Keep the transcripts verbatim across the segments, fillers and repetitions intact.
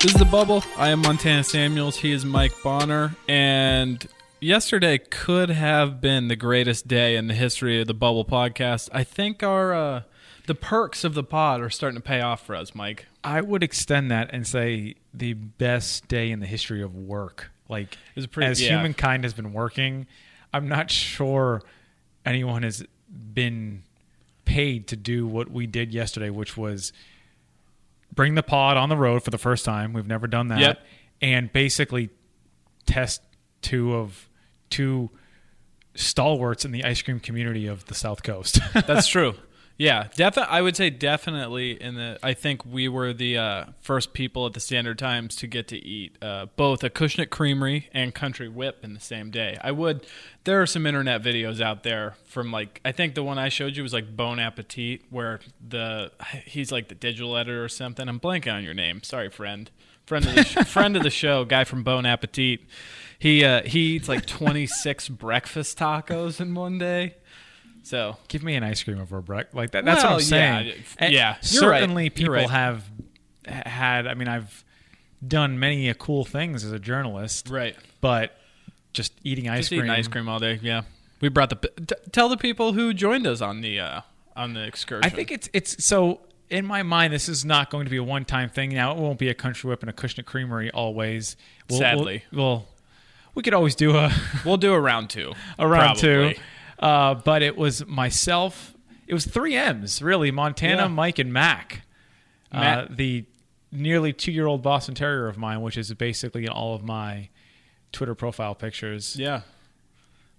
This is The Bubble. I am Montana Samuels. He is Mike Bonner. And yesterday could have been the greatest day in the history of The Bubble podcast. I think our uh, the perks of the pod are starting to pay off for us, Mike. I would extend that and say the best day in the history of work. Like, pretty, as yeah. humankind has been working, I'm not sure anyone has been paid to do what we did yesterday, which was bring the pod on the road for the first time. We've never done that. Yep. And basically test two of two stalwarts in the ice cream community of the South Coast. That's true. Yeah, defi- I would say definitely in the, I think we were the uh, first people at the Standard Times to get to eat uh, both Acushnet Creamery and Country Whip in the same day. I would, there are some internet videos out there from like, I think the one I showed you was like Bon Appetit, where the, he's like the digital editor or something. I'm blanking on your name. Sorry, friend. Friend of the sh- friend of the show, guy from Bon Appetit. He, uh, he eats like twenty-six breakfast tacos in one day. So give me an ice cream over a break like that. That's well, what I'm saying. Yeah, yeah. Certainly right. people right. have had. I mean, I've done many cool things as a journalist, right? But just eating ice just cream, eating ice cream all day. Yeah, we brought the t- tell the people who joined us on the uh, on the excursion. I think it's it's so in my mind. This is not going to be a one time thing. Now it won't be a Country Whip and a Acushnet Creamery always. We'll, Sadly, we'll, we'll we could always do a we'll do a round two, a round probably. two. Uh, but it was myself. It was three M's, really. Montana, yeah. Mike, and Mac. Uh, the nearly two-year-old Boston Terrier of mine, which is basically in all of my Twitter profile pictures. Yeah.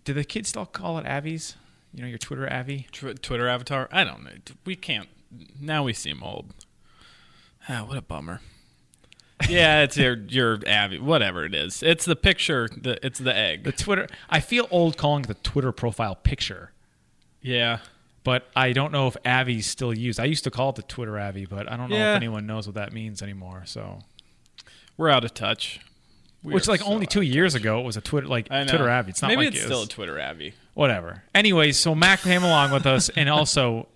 Do the kids still call it Avies? You know, your Twitter Avi? Tr- Twitter avatar? I don't know. We can't. Now we seem old. Ah, what a bummer. Yeah, it's your your Abby, whatever it is. It's the picture. The it's the egg. The Twitter. I feel old calling it the Twitter profile picture. Yeah, but I don't know if Abby's still used. I used to call it the Twitter Abby, but I don't know yeah. if anyone knows what that means anymore. So we're out of touch. We Which like so only two years touch. ago it was a Twitter like Twitter Abby. It's not maybe like it's it was, still a Twitter Abby. Whatever. Anyways, so Mac came along with us and also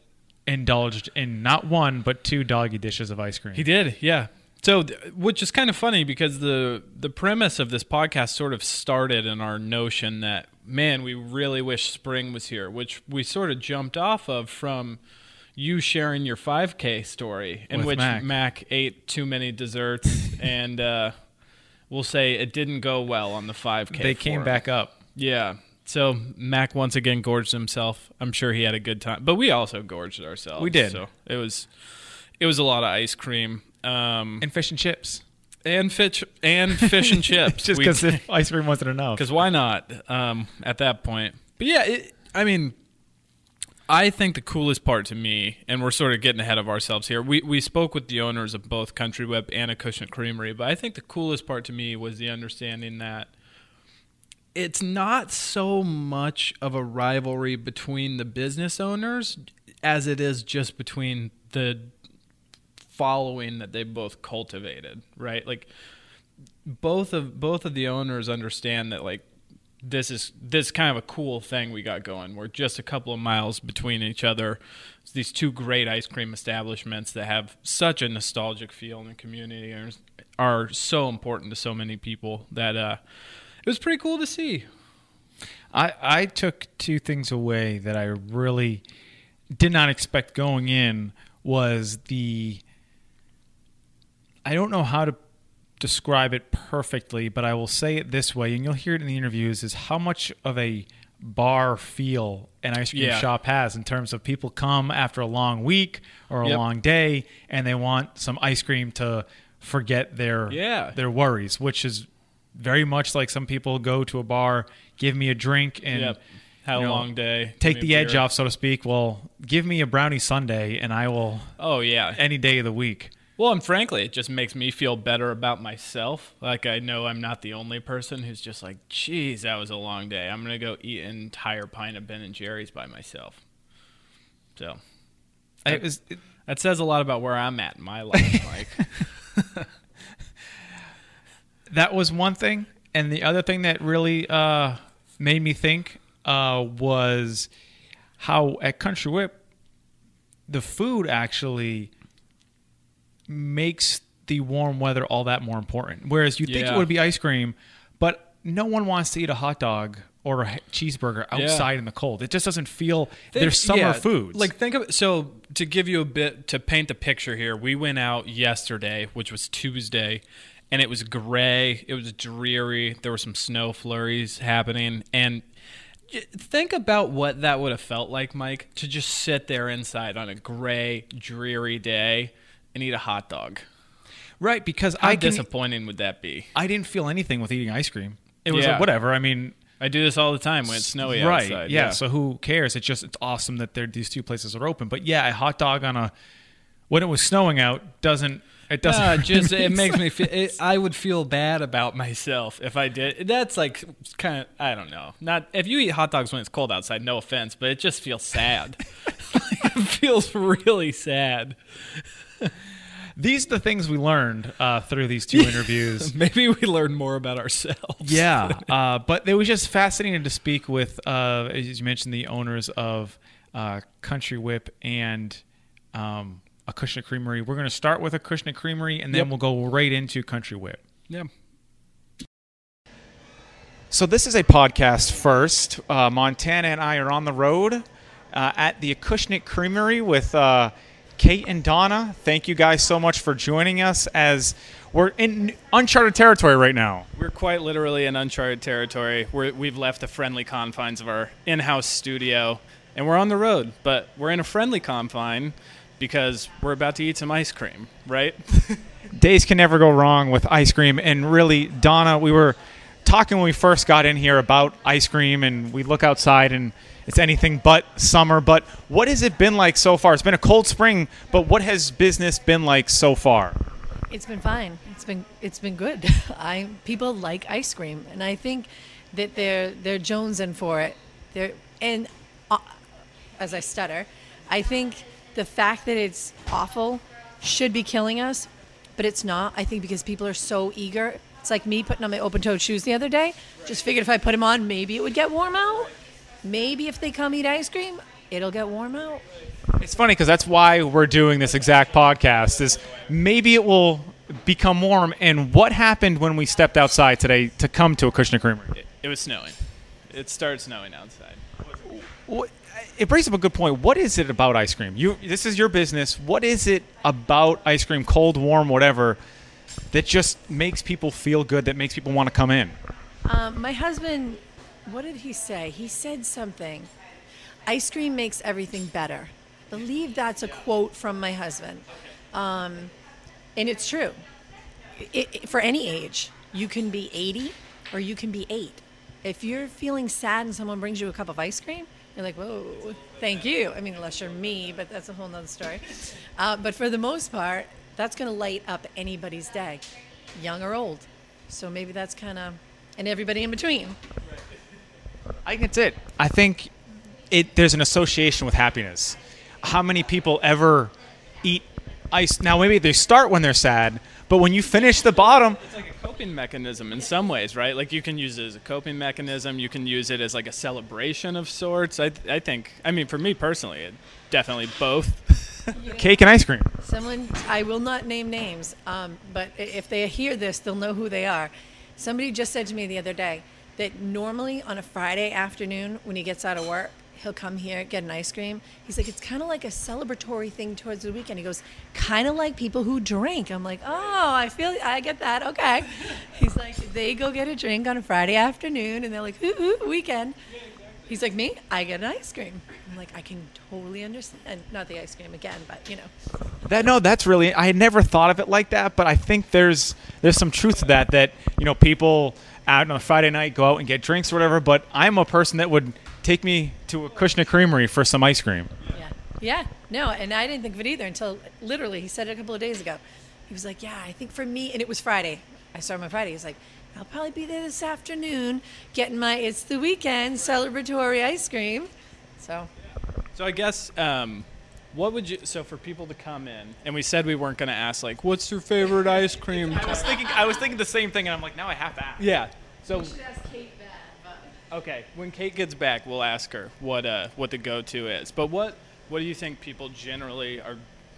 indulged in not one but two doggy dishes of ice cream. He did. Yeah. So, which is kind of funny because the the premise of this podcast sort of started in our notion that, man, we really wish spring was here, which we sort of jumped off of from you sharing your five K story in With which Mac. Mac ate too many desserts and uh, we'll say it didn't go well on the five K. They came him. back up. Yeah. So, Mac once again gorged himself. I'm sure he had a good time, but we also gorged ourselves. We did. So, it was, it was a lot of ice cream. Um, and fish and chips. And fish and fish and chips. Just because the ice cream wasn't enough. Because why not um, at that point? But yeah, it, I mean, I think the coolest part to me, and we're sort of getting ahead of ourselves here, we, we spoke with the owners of both Country Whip and Acushnet Creamery, but I think the coolest part to me was the understanding that it's not so much of a rivalry between the business owners as it is just between the following that they both cultivated, right? Like both of both of the owners understand that like this is this kind of a cool thing we got going. We're just a couple of miles between each other. It's these two great ice cream establishments that have such a nostalgic feel in the community and are so important to so many people that uh it was pretty cool to see. I I took two things away that I really did not expect going in was the I don't know how to describe it perfectly, but I will say it this way, and you'll hear it in the interviews, is how much of a bar feel an ice cream yeah. shop has in terms of people come after a long week or a yep. long day, and they want some ice cream to forget their yeah. their worries, which is very much like some people go to a bar, give me a drink, and yep. have you a know, long day. Take the edge off, so to speak. Well, give me a brownie sundae, and I will oh yeah any day of the week. Well, and frankly, it just makes me feel better about myself. Like, I know I'm not the only person who's just like, geez, that was a long day. I'm going to go eat an entire pint of Ben and Jerry's by myself. So that, it was, it, that says a lot about where I'm at in my life, Mike. That was one thing. And the other thing that really uh, made me think uh, was how at Country Whip, the food actually makes the warm weather all that more important. Whereas you'd yeah. think it would be ice cream, but no one wants to eat a hot dog or a cheeseburger outside yeah. in the cold. It just doesn't feel think, they're summer yeah, foods. Like think of so to give you a bit to paint the picture here. We went out yesterday, which was Tuesday, and it was gray. It was dreary. There were some snow flurries happening, and think about what that would have felt like, Mike, to just sit there inside on a gray, dreary day and eat a hot dog. Right, because how I can, disappointing would that be? I didn't feel anything with eating ice cream. It was yeah. like, whatever. I mean, I do this all the time when it's snowy right, outside. Yeah, yeah, so who cares? It's just it's awesome that there, these two places are open. But yeah, a hot dog on a when it was snowing out doesn't it doesn't uh, just really it makes sense. me feel it, I would feel bad about myself if I did. That's like kind of I don't know. Not if you eat hot dogs when it's cold outside, no offense, but it just feels sad. It feels really sad. These are the things we learned uh, through these two interviews. Maybe we learned more about ourselves. Yeah, uh, but it was just fascinating to speak with, uh, as you mentioned, the owners of uh, Country Whip and um, Acushnet Creamery. We're going to start with Acushnet Creamery, and then yep. we'll go right into Country Whip. Yeah. So this is a podcast first. Uh, Montana and I are on the road uh, at the Acushnet Creamery with Uh, Kate and Donna, thank you guys so much for joining us as we're in uncharted territory right now. We're quite literally in uncharted territory. We're, we've left the friendly confines of our in-house studio, and we're on the road, but we're in a friendly confine because we're about to eat some ice cream, right? Days can never go wrong with ice cream, and really, Donna, we were talking when we first got in here about ice cream, and we look outside and it's anything but summer, but what has it been like so far? It's been a cold spring, but what has business been like so far? It's been fine. It's been it's been good. I people like ice cream, and I think that they're they're jonesing for it. They're and uh, as I stutter, I think the fact that it's awful should be killing us, but it's not. I think because people are so eager. It's like me putting on my open-toed shoes the other day. Just figured if I put them on, maybe it would get warm out. Maybe if they come eat ice cream, it'll get warm out. It's funny because that's why we're doing this exact podcast is maybe it will become warm. And what happened when we stepped outside today to come to Acushnet Creamery? It, it was snowing. It started snowing outside. What, it brings up a good point. What is it about ice cream? You, this is your business. What is it about ice cream, cold, warm, whatever, that just makes people feel good, that makes people want to come in? Um, my husband... What did he say? He said something. Ice cream makes everything better. I believe that's a quote from my husband. Um, and it's true. It, it, for any age, you can be eighty or you can be eight. If you're feeling sad and someone brings you a cup of ice cream, you're like, whoa, thank you. I mean, unless you're me, but that's a whole nother story. Uh, but for the most part, that's going to light up anybody's day, young or old. So maybe that's kind of, and everybody in between. I think it's it. I think it. There's an association with happiness. How many people ever eat ice? Now, maybe they start when they're sad, but when you finish the bottom... It's like a coping mechanism in some ways, right? Like you can use it as a coping mechanism. You can use it as like a celebration of sorts. I, I think, I mean, for me personally, it, definitely both. Cake and ice cream. Someone, I will not name names, um, but if they hear this, they'll know who they are. Somebody just said to me the other day, that normally on a Friday afternoon when he gets out of work, he'll come here, get an ice cream. He's like, it's kind of like a celebratory thing towards the weekend. He goes, kind of like people who drink. I'm like, oh, I feel, I get that, okay. He's like, they go get a drink on a Friday afternoon, and they're like, ooh, ooh, weekend. He's like, me, I get an ice cream. I'm like, I can totally understand. Not the ice cream again, but, you know. That No, that's really, I had never thought of it like that, but I think there's there's some truth to that, that, you know, people out on a Friday night, go out and get drinks or whatever, but I'm a person that would take me to Acushnet Creamery for some ice cream. Yeah, yeah, no, and I didn't think of it either until literally he said it a couple of days ago. He was like, yeah, I think for me, and it was Friday. I saw him on Friday. He's like, I'll probably be there this afternoon getting my it's the weekend celebratory ice cream. So, so I guess um, what would you, so for people to come in, and we said we weren't going to ask, like, what's your favorite ice cream? I was thinking I was thinking the same thing, and I'm like, now I have to ask. Yeah. So, we should ask Kate back. But. Okay, when Kate gets back, we'll ask her what uh, what the go-to is. But what what do you think people generally are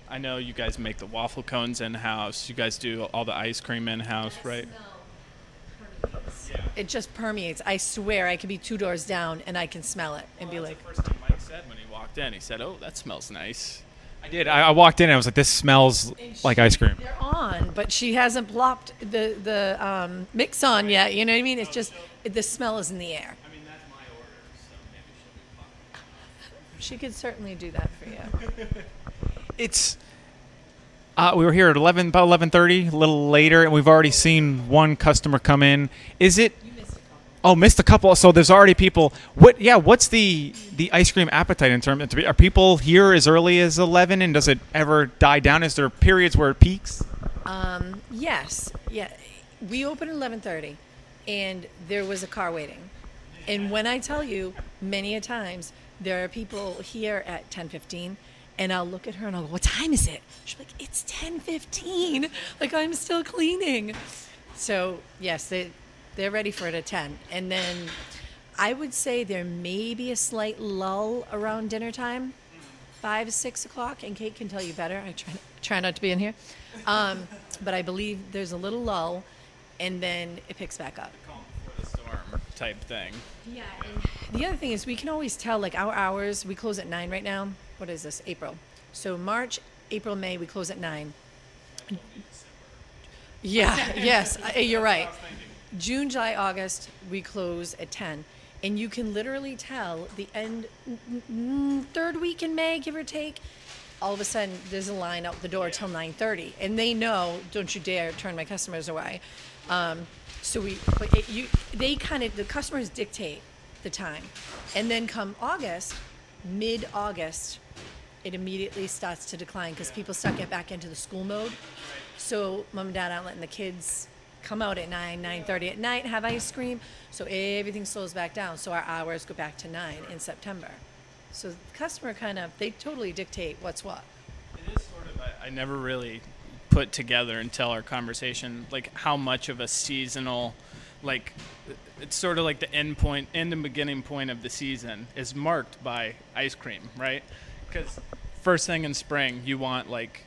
I know you guys make the waffle cones in-house. You guys do all the ice cream in-house, yes, right? No. Yeah. It just permeates. I swear I could be two doors down and I can smell it and well, be like. The first thing Mike said when he walked in, he said, "Oh, that smells nice." I did. I, I walked in and I was like, "This smells she, like ice cream." They're on, but she hasn't plopped the the um, mix on right. yet. You know what I mean? It's just the smell is in the air. I mean, that's my order, so maybe she'll be popping. She could certainly do that for you. It's uh, we were here at eleven, about eleven thirty, a little later, and we've already seen one customer come in. Is it? You missed a couple. Oh, missed a couple. So there's already people. What? Yeah. What's the the ice cream appetite in terms? Of, are people here as early as eleven, and does it ever die down? Is there periods where it peaks? Um. Yes. Yeah. We opened at eleven thirty, and there was a car waiting. And when I tell you, many a times there are people here at ten fifteen. And I'll look at her and I'll go, "What time is it?" She's like, "It's ten fifteen. Like, I'm still cleaning." So, yes, they, they're ready for it at ten. And then I would say there may be a slight lull around dinner time, five, six o'clock. And Kate can tell you better. I try, try not to be in here. Um, but I believe there's a little lull, and then it picks back up. Calm before the storm type thing. Yeah. And the other thing is we can always tell, like, our hours. We close at nine right now. What is this? April. So March, April, May, we close at nine. Yeah, yes, you're right. June, July, August, we close at ten. And you can literally tell the end, third week in May, give or take, all of a sudden there's a line out the door till nine thirty. And they know, "Don't you dare turn my customers away." Um, so we, but it, you, they kind of, the customers dictate the time. And then come August, mid-August, it immediately starts to decline because people start getting back into the school mode. So mom and dad aren't letting the kids come out at nine, nine thirty at night, have ice cream. So everything slows back down. So our hours go back to nine in September. So the customer kind of, they totally dictate what's what. It is sort of, I, I never really put together until our conversation, like how much of a seasonal, like it's sort of like the end point, end and beginning point of the season is marked by ice cream, right? Because first thing in spring, you want like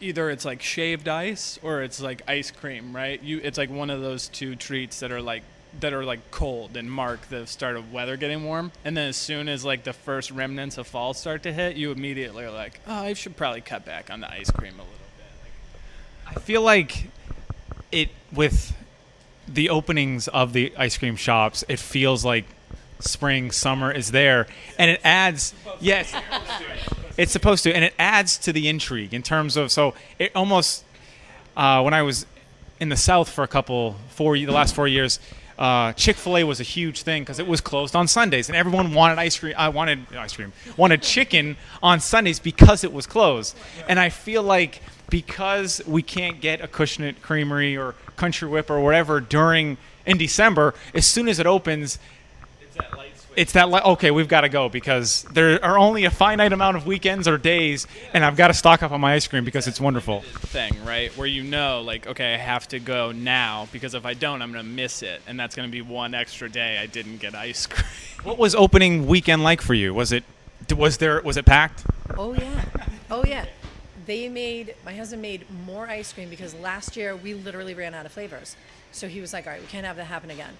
either it's like shaved ice or it's like ice cream, right? You it's like one of those two treats that are like that are like cold and mark the start of weather getting warm. And then as soon as like the first remnants of fall start to hit, you immediately are like, "Oh, I should probably cut back on the ice cream a little bit." Like, I feel like it with. the openings of the ice cream shops, it feels like spring, summer is there, and it adds, yes, it's supposed to, and it adds to the intrigue in terms of, so it almost, uh, when I was in the South for a couple, four, the last four years, uh, Chick-fil-A was a huge thing because it was closed on Sundays, and everyone wanted ice cream, I wanted ice cream, wanted chicken on Sundays because it was closed, and I feel like because we can't get Acushnet Creamery or Country Whip or whatever during in December, as soon as it opens, it's that light switch. It's that light. Okay, we've got to go because there are only a finite amount of weekends or days, yeah. And I've got to stock up on my ice cream because it's wonderful. Thing, right? Where you know, like, okay, I have to go now because if I don't, I'm going to miss it, and that's going to be one extra day I didn't get ice cream. What was opening weekend like for you? Was it was there was it packed? Oh yeah, oh yeah. They made, my husband made more ice cream because last year we literally ran out of flavors. So he was like, "All right, we can't have that happen again."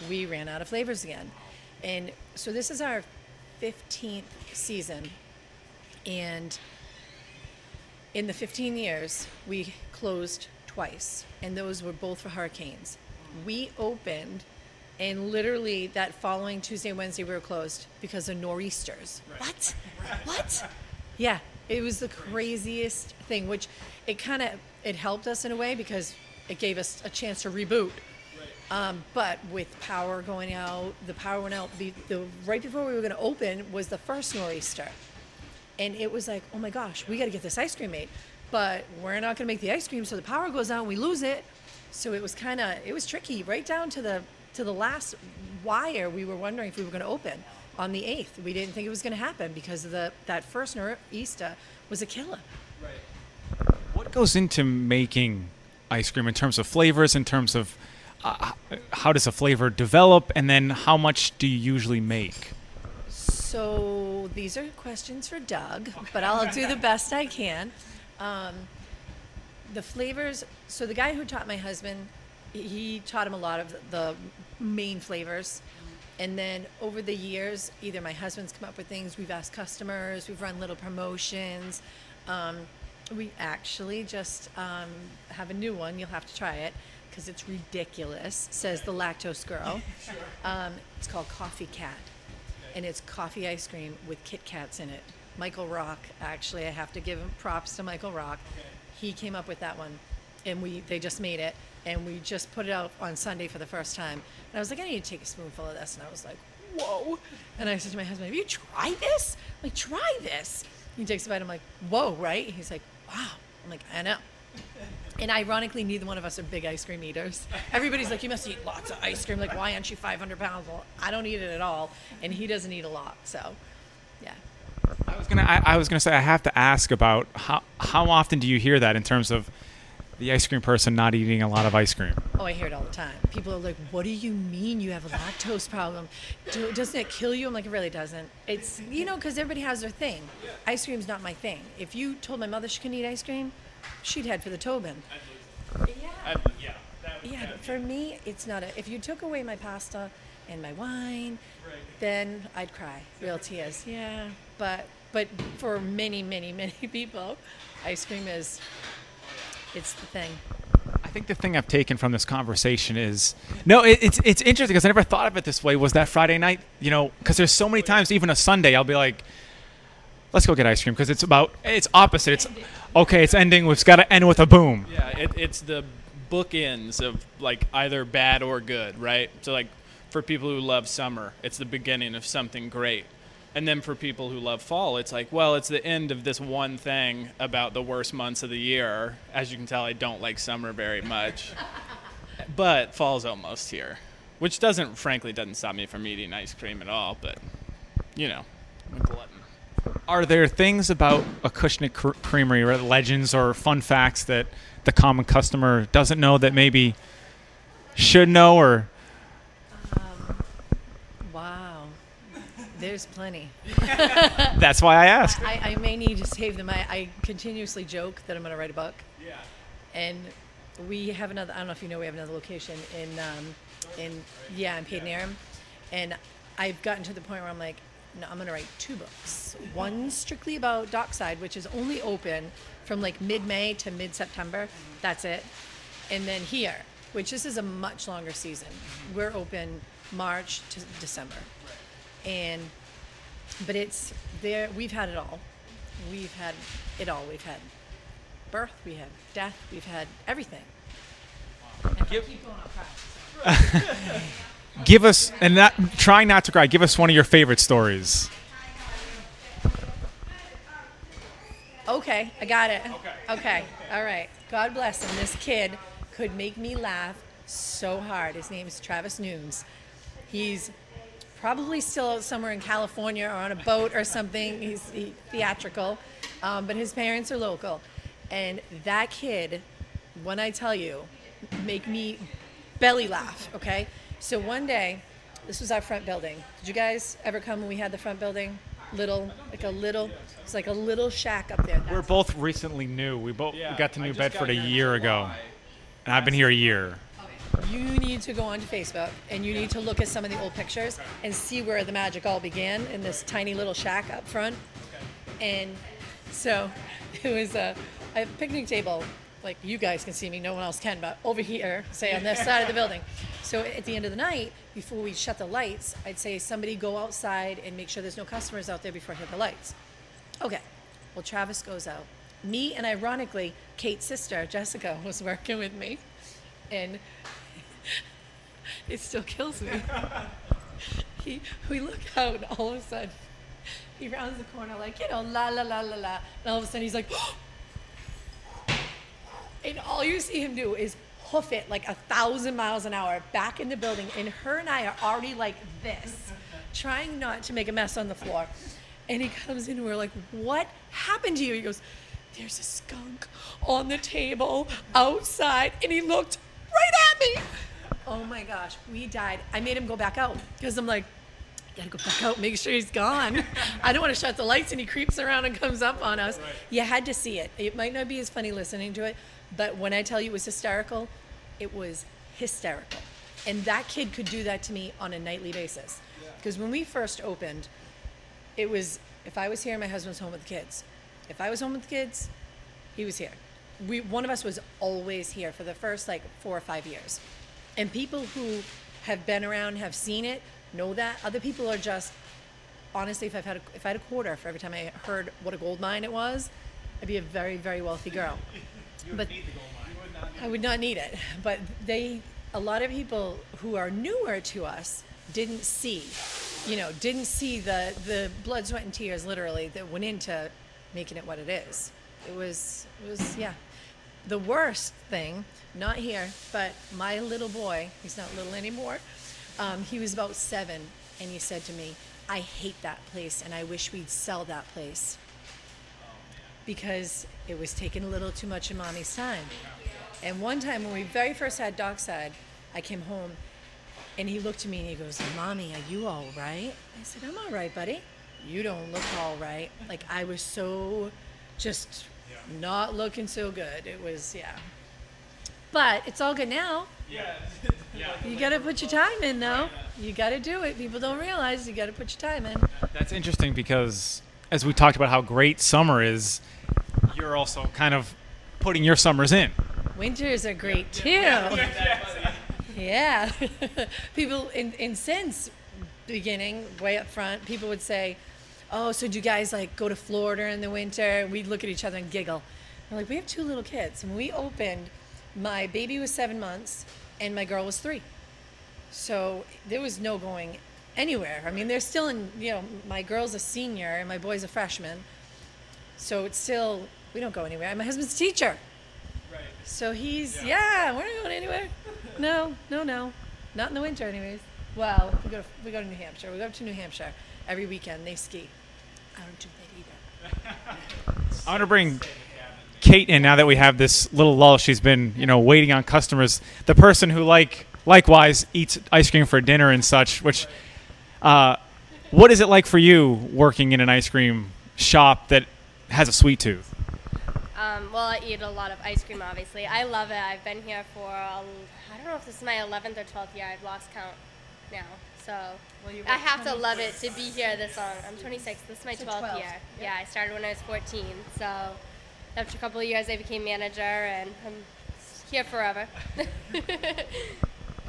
Right. We ran out of flavors again. And so this is our fifteenth season. And in the fifteen years, we closed twice. And those were both for hurricanes. We opened, and literally that following Tuesday, Wednesday, we were closed because of nor'easters. Right. What? Right. What? Yeah. It was the craziest thing, which it kind of, it helped us in a way because it gave us a chance to reboot. Right. Um, but with power going out, the power went out, the, the right before we were going to open was the first nor'easter. And it was like, "Oh my gosh, we got to get this ice cream made, but we're not going to make the ice cream. So the power goes out and we lose it." So it was kind of, it was tricky right down to the, to the last wire. We were wondering if we were going to open. On the eighth, we didn't think it was going to happen because of the that first nor'easter was a killer. Right. What goes into making ice cream in terms of flavors, in terms of uh, how does a flavor develop, and then how much do you usually make? So So these are questions for Doug, but I'll do the best I can. Um, the flavors, so the guy who taught my husband, he taught him a lot of the main flavors. And then over the years, either my husband's come up with things, we've asked customers, we've run little promotions. Um, we actually just um, have a new one. You'll have to try it because it's ridiculous, says the lactose girl. Um, it's called Coffee Cat, and it's coffee ice cream with Kit Kats in it. Michael Rock, actually, I have to give him props to Michael Rock. He came up with that one, and we they just made it. And we just put it out on Sunday for the first time. And I was like, I need to take a spoonful of this. And I was like, whoa. And I said to my husband, have you tried this? I'm like, try this. He takes a bite. I'm like, whoa, right? He's like, wow. I'm like, I know. And ironically, neither one of us are big ice cream eaters. Everybody's like, you must eat lots of ice cream. Like, why aren't you five hundred pounds? Well, I don't eat it at all. And he doesn't eat a lot. So, yeah. I was gonna, I, I was gonna say, I have to ask about how, how often do you hear that in terms of the ice cream person not eating a lot of ice cream? Oh, I hear it all the time. People are like, what do you mean you have a lactose problem? Do, doesn't it kill you? I'm like, it really doesn't. It's, you know, because everybody has their thing. Ice cream's not my thing. If you told my mother she couldn't eat ice cream, she'd head for the Tobin. I'd lose it. Yeah. I'd, yeah, that would, yeah, for me, it's not a, if you took away my pasta and my wine, right, then I'd cry, real tears. Yeah, but but for many, many, many people, ice cream is, it's the thing. I think the thing I've taken from this conversation is, no, it, it's it's interesting because I never thought of it this way, was that Friday night, you know, because there's so many times, even a Sunday, I'll be like, let's go get ice cream because it's about, it's opposite. It's, okay, it's ending, it's got to end with a boom. Yeah, it, it's the bookends of like either bad or good, right? So like for people who love summer, it's the beginning of something great. And then for people who love fall, it's like, well, it's the end of this one thing about the worst months of the year. As you can tell, I don't like summer very much. But fall's almost here, which doesn't, frankly, doesn't stop me from eating ice cream at all. But, you know, I'm a glutton. Are there things about Acushnet Creamery or legends or fun facts that the common customer doesn't know that maybe should know or... There's plenty. That's why I asked. I, I may need to save them. I, I continuously joke that I'm going to write a book. Yeah. And we have another, I don't know if you know, we have another location in, um, in yeah, in Peyton Aram. And I've gotten to the point where I'm like, no, I'm going to write two books. One strictly about Dockside, which is only open from like mid-May to mid-September. That's it. And then here, which this is a much longer season. We're open March to December. And, but it's there, we've had it all. We've had it all. We've had birth, we had death, we've had everything. And give, I keep going on practice. Give us, and not, try not to cry, give us one of your favorite stories. Okay, I got it. Okay, okay. All right. God bless him. This kid could make me laugh so hard. His name is Travis Nooms. He's probably still out somewhere in California or on a boat or something. He's he, theatrical, um, but his parents are local. And that kid, when I tell you, make me belly laugh, okay? So one day, this was our front building. Did you guys ever come when we had the front building? Little, like a little, it's like a little shack up there. That's We're both awesome. Recently new. We both yeah, got to New Bedford a year ago. And I've been here a year. You need to go onto Facebook and you need to look at some of the old pictures and see where the magic all began in this tiny little shack up front. And so it was a, a picnic table, like you guys can see me, no one else can, but over here, say on this side of the building. So at the end of the night, before we shut the lights, I'd say somebody go outside and make sure there's no customers out there before I hit the lights. Okay, well, Travis goes out. Me and ironically, Kate's sister, Jessica, was working with me. And it still kills me. He, we look out, and all of a sudden, he rounds the corner like, you know, la, la, la, la, la. And all of a sudden, he's like, and all you see him do is hoof it like a thousand miles an hour back in the building. And her and I are already like this, trying not to make a mess on the floor. And he comes in, and we're like, what happened to you? He goes, there's a skunk on the table outside. And he looked right at me. Oh my gosh, we died. I made him go back out because I'm like, gotta go back out, make sure he's gone. I don't want to shut the lights and he creeps around and comes up on us. Right. You had to see it. It might not be as funny listening to it, but when I tell you it was hysterical, it was hysterical. And that kid could do that to me on a nightly basis. Because yeah. when we first opened, it was, if I was here, my husband was home with the kids. If I was home with the kids, he was here. We, one of us was always here for the first like four or five years. And people who have been around, have seen it, know that. Other people are just, honestly, if I've had a, if I had a quarter for every time I heard what a gold mine it was, I'd be a very, very wealthy girl. You would but need the gold mine. You would not need I would not need it. But they, a lot of people who are newer to us didn't see, you know, didn't see the, the blood, sweat, and tears literally that went into making it what it is. It was, it was, yeah. The worst thing, not here, but my little boy, he's not little anymore, um, he was about seven, and he said to me, I hate that place, and I wish we'd sell that place. Because it was taking a little too much of mommy's time. And one time when we very first had Dockside, I came home, and he looked at me, and he goes, Mommy, are you all right? I said, I'm all right, buddy. You don't look all right. Like, I was so just... Yeah. Not looking so good. It was, yeah. But it's all good now. Yeah. You got to put your time in, though. You got to do it. People don't realize you got to put your time in. That's interesting because as we talked about how great summer is, you're also kind of putting your summers in. Winters are great, too. Yeah. People, in, in since beginning, way up front, people would say, oh, so do you guys like go to Florida in the winter? We'd look at each other and giggle. We're like, we have two little kids. When we opened, my baby was seven months and my girl was three. So there was no going anywhere. I mean, they're still in, you know, my girl's a senior and my boy's a freshman. So it's still, we don't go anywhere. My husband's a teacher. Right. So he's, yeah, yeah we're not going anywhere. No, no, no. Not in the winter anyways. Well, we go to, we go to New Hampshire. We go up to New Hampshire every weekend. They ski. I don't do that either. I want to bring Kate in now that we have this little lull. She's been, you know, waiting on customers. The person who, like, likewise eats ice cream for dinner and such. Which, uh, what is it like for you working in an ice cream shop that has a sweet tooth? Um, well, I eat a lot of ice cream. Obviously, I love it. I've been here for a, I don't know if this is my eleventh or twelfth year. I've lost count now. So well, I have to love it to be here this long. I'm twenty-six. This is my so twelfth twelve. Year. Yep. Yeah, I started when I was fourteen. So after a couple of years, I became manager, and I'm here forever.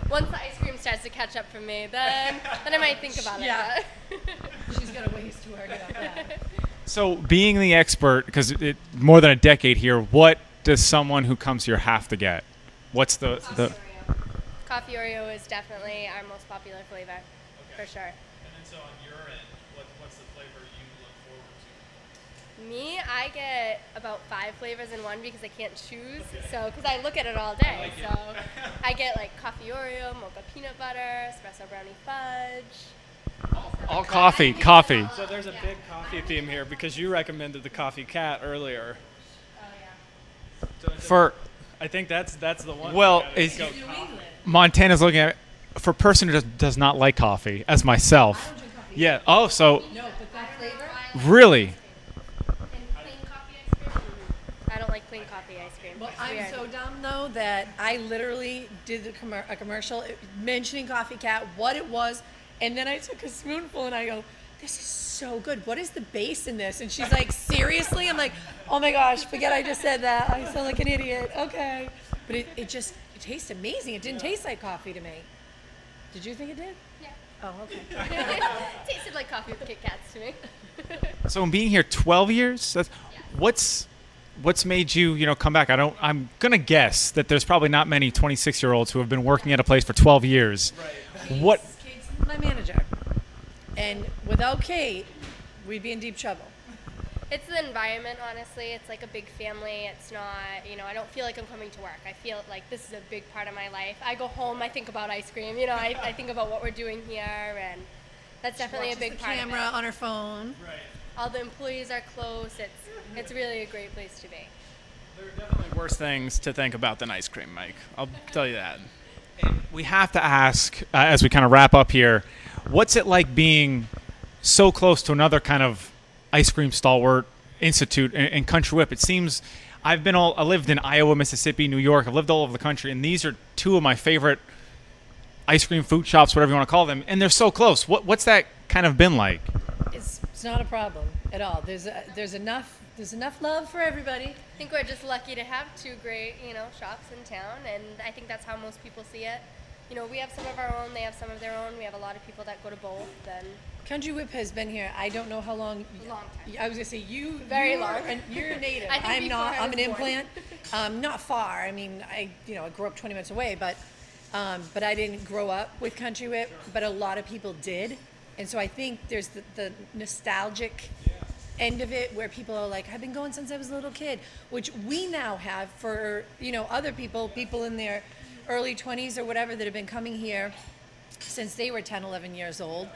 Once the ice cream starts to catch up for me, then then I might think about yeah. it. She's got a ways to work about that. So being the expert, because it more than a decade here, what does someone who comes here have to get? What's the the Coffee Oreo is definitely our most popular flavor, okay. for sure. And then so on your end, what, what's the flavor you look forward to? Me, I get about five flavors in one because I can't choose, okay. so because I look at it all day. I like so it. I get like Coffee Oreo, Mocha Peanut Butter, Espresso Brownie Fudge. All, all coffee, coffee. coffee. So there's a yeah. big coffee theme here because you recommended the Coffee Cat earlier. Oh, yeah. So for... I think that's that's the one. Well, it's, go Montana's looking at it. For a person who does, does not like coffee, as myself. I don't drink coffee. Yeah. Oh, so. No, but that flavor. Really. And plain coffee ice cream. I don't like plain coffee ice cream. Well, I'm so dumb though that I literally did a, com a commercial mentioning Coffee Cat, what it was, and then I took a spoonful and I go, this is so good. What is the base in this? And she's like, seriously? I'm like, oh my gosh, forget I just said that. I sound like an idiot. Okay. But it, it just it tastes amazing. It didn't yeah. taste like coffee to me. Did you think it did? Yeah. Oh, okay. It tasted like coffee with Kit Kats to me. So being here twelve years, that's, yeah. what's what's made you, you know, come back? I don't I'm gonna guess that there's probably not many twenty-six year olds who have been working at a place for twelve years. Right. What Kate's my manager. And without Kate, we'd be in deep trouble. It's the environment, honestly. It's like a big family. It's not, you know, I don't feel like I'm coming to work. I feel like this is a big part of my life. I go home, I think about ice cream. You know, I, I think about what we're doing here, and that's definitely a big part of it. She watches the camera on her phone. Right. All the employees are close. It's, it's really a great place to be. There are definitely worse things to think about than ice cream, Mike. I'll tell you that. And we have to ask, uh, as we kind of wrap up here, what's it like being so close to another kind of ice cream stalwart institute and, and Country Whip? It seems I've been all, I lived in Iowa, Mississippi, New York. I've lived all over the country, and these are two of my favorite ice cream food shops, whatever you want to call them, and they're so close. What, what's that kind of been like? It's, it's not a problem at all. There's a, there's enough there's enough love for everybody. I think we're just lucky to have two great, you know, shops in town, and I think that's how most people see it. You know, we have some of our own, they have some of their own. We have a lot of people that go to both. Then Country Whip has been here, I don't know how long. A long time. I was gonna say you. Very you long. Are, you're a native. I think I'm not. I I'm an born. implant. Um, not far. I mean, I you know I grew up twenty minutes away, but um, but I didn't grow up with Country Whip, but a lot of people did, and so I think there's the, the nostalgic end of it where people are like, I've been going since I was a little kid, which we now have for you know other people, people in their early twenties or whatever that have been coming here since they were ten, eleven years old.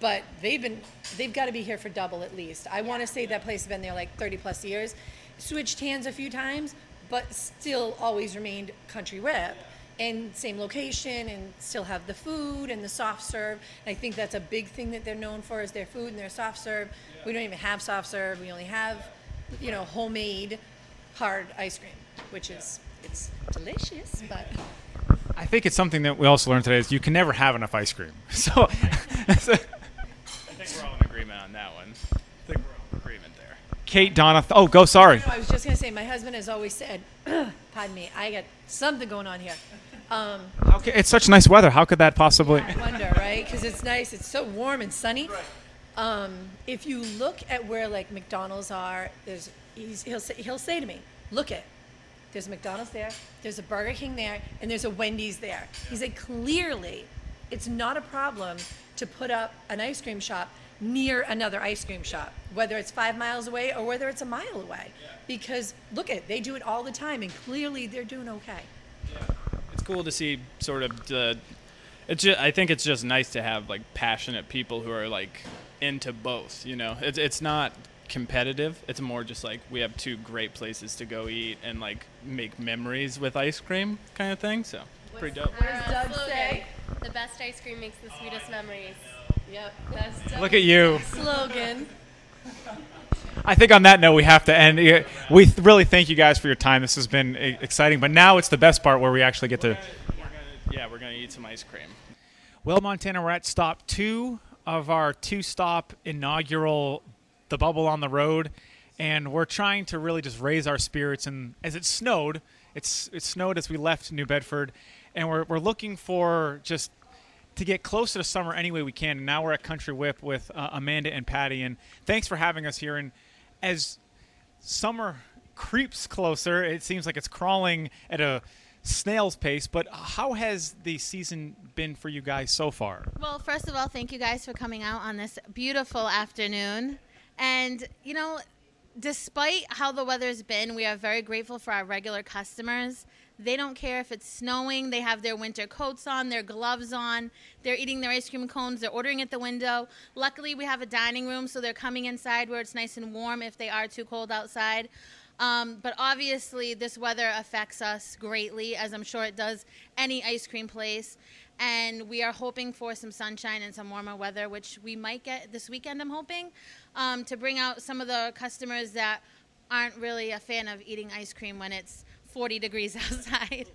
But they've been, they've got to be here for double at least. I want to say that place has been there like thirty plus years. Switched hands a few times, but still always remained Country Whip. And same location, and still have the food and the soft serve. And I think that's a big thing that they're known for is their food and their soft serve. We don't even have soft serve. We only have, you know, homemade hard ice cream, which is, it's delicious, but. I think it's something that we also learned today is you can never have enough ice cream. So. I think we're all in agreement on that one. I think we're all in agreement there. Kate, Donna, th oh, go, sorry. No, no, I was just going to say, my husband has always said, pardon me, I got something going on here. Um, okay, it's such nice weather. How could that possibly? Yeah, I wonder, right? Because it's nice. It's so warm and sunny. Right. Um, if you look at where, like, McDonald's are, there's he's, he'll, say, he'll say to me, look it. There's a McDonald's there, there's a Burger King there, and there's a Wendy's there. He said, clearly, it's not a problem to put up an ice cream shop near another ice cream shop, whether it's five miles away or whether it's a mile away. Yeah. Because look at it, they do it all the time, and clearly they're doing okay. Yeah. It's cool to see sort of the, it's just, I think it's just nice to have like passionate people who are like into both, you know, it's, it's not competitive. It's more just like we have two great places to go eat and like make memories with ice cream kind of thing. So what's, pretty dope. What does Doug say? The best ice cream makes the sweetest oh, memories. Yep. Best Look at you. Slogan. I think on that note, we have to end. We th really thank you guys for your time. This has been uh, exciting. But now it's the best part where we actually get we're to. Gonna, we're gonna, yeah, we're going to eat some ice cream. Well, Montana, we're at stop two of our two-stop inaugural The Bubble on the Road. And we're trying to really just raise our spirits. And as it snowed, it's, it snowed as we left New Bedford. And we're, we're looking for just to get closer to summer any way we can. And now we're at Country Whip with uh, Amanda and Patty. And thanks for having us here. And as summer creeps closer, it seems like it's crawling at a snail's pace. But how has the season been for you guys so far? Well, first of all, thank you guys for coming out on this beautiful afternoon. And, you know, despite how the weather's been, we are very grateful for our regular customers. They don't care if it's snowing. They have their winter coats on, their gloves on. They're eating their ice cream cones. They're ordering at the window. Luckily, we have a dining room, so they're coming inside where it's nice and warm if they are too cold outside. Um, but obviously, this weather affects us greatly, as I'm sure it does any ice cream place. And we are hoping for some sunshine and some warmer weather, which we might get this weekend, I'm hoping, um, to bring out some of the customers that aren't really a fan of eating ice cream when it's forty degrees outside.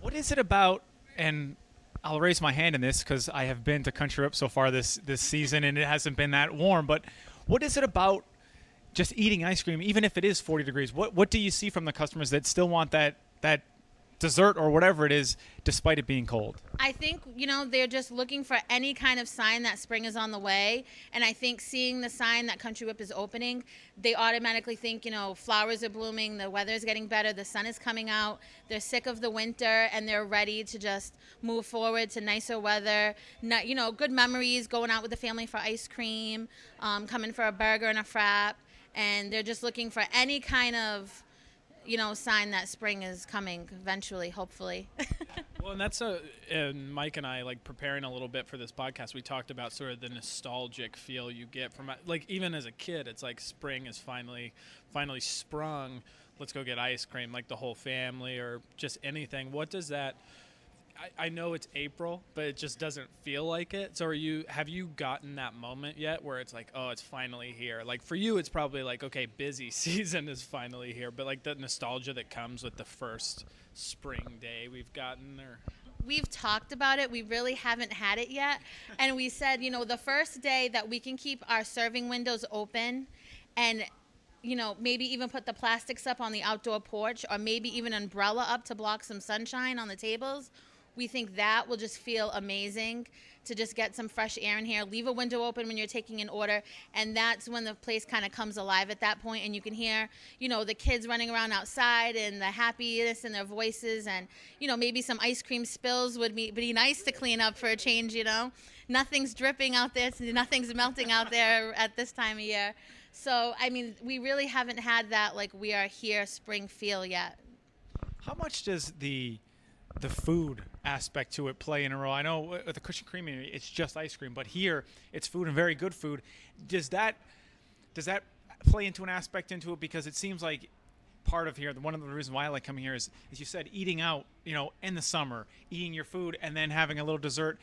What is it about, and I'll raise my hand in this because I have been to Country Whip so far this, this season and it hasn't been that warm, but what is it about just eating ice cream, even if it is forty degrees? What, what do you see from the customers that still want that, that dessert or whatever it is, despite it being cold? I think, you know, they're just looking for any kind of sign that spring is on the way. And I think seeing the sign that Country Whip is opening, they automatically think, you know, flowers are blooming, the weather's getting better, the sun is coming out, they're sick of the winter, and they're ready to just move forward to nicer weather, not, you know, good memories, going out with the family for ice cream, um, coming for a burger and a frap. And they're just looking for any kind of, you know, sign that spring is coming eventually, hopefully. Well, and that's a, and Mike and I, like, preparing a little bit for this podcast, we talked about sort of the nostalgic feel you get from, like, even as a kid, it's like spring is finally, finally sprung. Let's go get ice cream, like the whole family or just anything. What does that I, I know it's April, but it just doesn't feel like it. So are you, have you gotten that moment yet where it's like, oh, it's finally here? Like for you, it's probably like, okay, busy season is finally here. But like the nostalgia that comes with the first spring day we've gotten there. We've talked about it. We really haven't had it yet. And we said, you know, the first day that we can keep our serving windows open and, you know, maybe even put the plastics up on the outdoor porch or maybe even umbrella up to block some sunshine on the tables, we think that will just feel amazing to just get some fresh air in here. Leave a window open when you're taking an order, and that's when the place kind of comes alive at that point, and you can hear, you know, the kids running around outside and the happiness in their voices, and, you know, maybe some ice cream spills would be, be nice to clean up for a change, you know. Nothing's dripping out there. Nothing's melting out there at this time of year. So, I mean, we really haven't had that, like, we are here spring feel yet. How much does the... the food aspect to it play in a role? I know with the Acushnet Creamery, it's just ice cream, but here it's food and very good food. Does that does that play into an aspect into it? Because it seems like part of here, one of the reasons why I like coming here is, as you said, eating out, you know, in the summer, eating your food and then having a little dessert.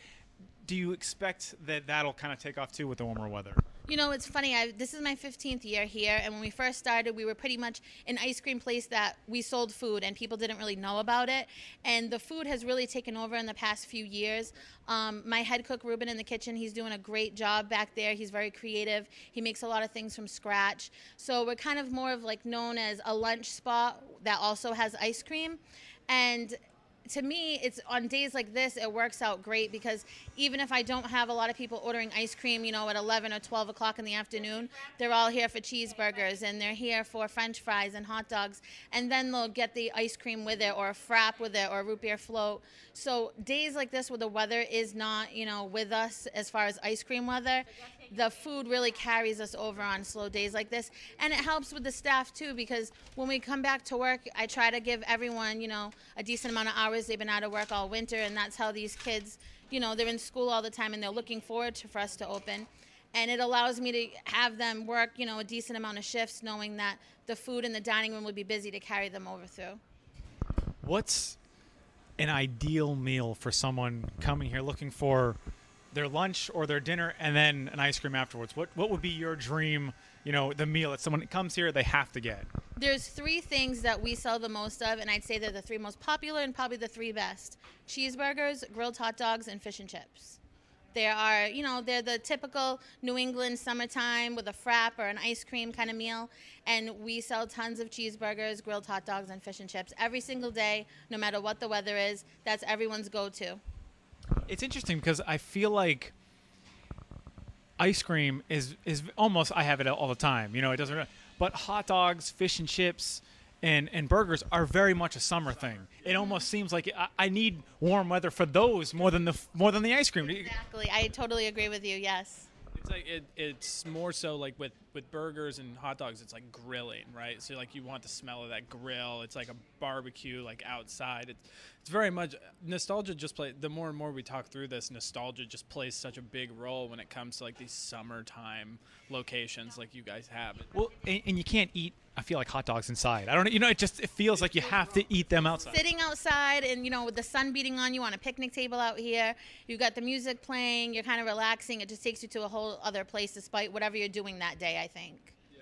Do you expect that that'll kind of take off too with the warmer weather? You know, it's funny. I, this is my fifteenth year here, and when we first started, we were pretty much an ice cream place that we sold food, and people didn't really know about it. And the food has really taken over in the past few years. Um, my head cook, Ruben, in the kitchen, he's doing a great job back there. He's very creative. He makes a lot of things from scratch. So we're kind of more of like known as a lunch spot that also has ice cream. And to me, it's on days like this, it works out great because even if I don't have a lot of people ordering ice cream, you know, at eleven or twelve o'clock in the afternoon, they're all here for cheeseburgers and they're here for French fries and hot dogs. And then they'll get the ice cream with it or a frap with it or a root beer float. So days like this where the weather is not, you know, with us as far as ice cream weather, the food really carries us over on slow days like this. And it helps with the staff too, because when we come back to work, I try to give everyone, you know, a decent amount of hours. They've been out of work all winter, and that's how these kids, you know, they're in school all the time and they're looking forward to for us to open. And it allows me to have them work, you know, a decent amount of shifts, knowing that the food in the dining room would be busy to carry them over through. What's an ideal meal for someone coming here looking for their lunch or their dinner and then an ice cream afterwards? What what would be your dream, you know, the meal that someone comes here, they have to get? There's three things that we sell the most of, and I'd say they're the three most popular and probably the three best. Cheeseburgers, grilled hot dogs, and fish and chips. There are, you know, they're the typical New England summertime with a frap or an ice cream kind of meal. And we sell tons of cheeseburgers, grilled hot dogs, and fish and chips every single day, no matter what the weather is. That's everyone's go-to. It's interesting because I feel like ice cream is, is almost, I have it all the time. You know, it doesn't, but hot dogs, fish and chips, and, and burgers are very much a summer thing. It almost seems like I, I need warm weather for those more than the more than the ice cream. Exactly. I totally agree with you, yes. It's like it, it's more so like with, with burgers and hot dogs, it's like grilling, right? So like you want the smell of that grill. It's like a barbecue, like outside. It's it's very much nostalgia. Just play the more and more we talk through this, nostalgia just plays such a big role when it comes to like these summertime locations, like you guys have. Well, and, and you can't eat, I feel like, hot dogs inside. I don't know. You know, it just it feels like you have to eat them outside. Sitting outside and, you know, with the sun beating on you on a picnic table out here, you've got the music playing, you're kind of relaxing. It just takes you to a whole other place despite whatever you're doing that day, I think. Yeah.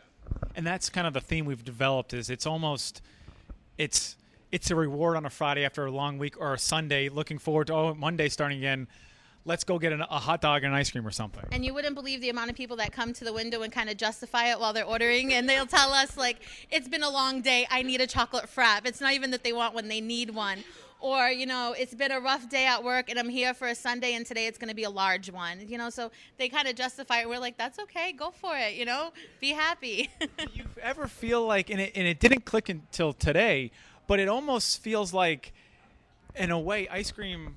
And that's kind of the theme we've developed is it's almost it's it's a reward on a Friday after a long week or a Sunday looking forward to, oh, Monday starting again. Let's go get an, a hot dog and an ice cream or something. And you wouldn't believe the amount of people that come to the window and kind of justify it while they're ordering. And they'll tell us, like, it's been a long day. I need a chocolate frap. It's not even that they want one. They need one. Or, you know, it's been a rough day at work and I'm here for a Sunday and today it's going to be a large one. You know, so they kind of justify it. We're like, that's okay. Go for it. You know, be happy. Do you ever feel like, and it, and it didn't click until today, but it almost feels like, in a way, ice cream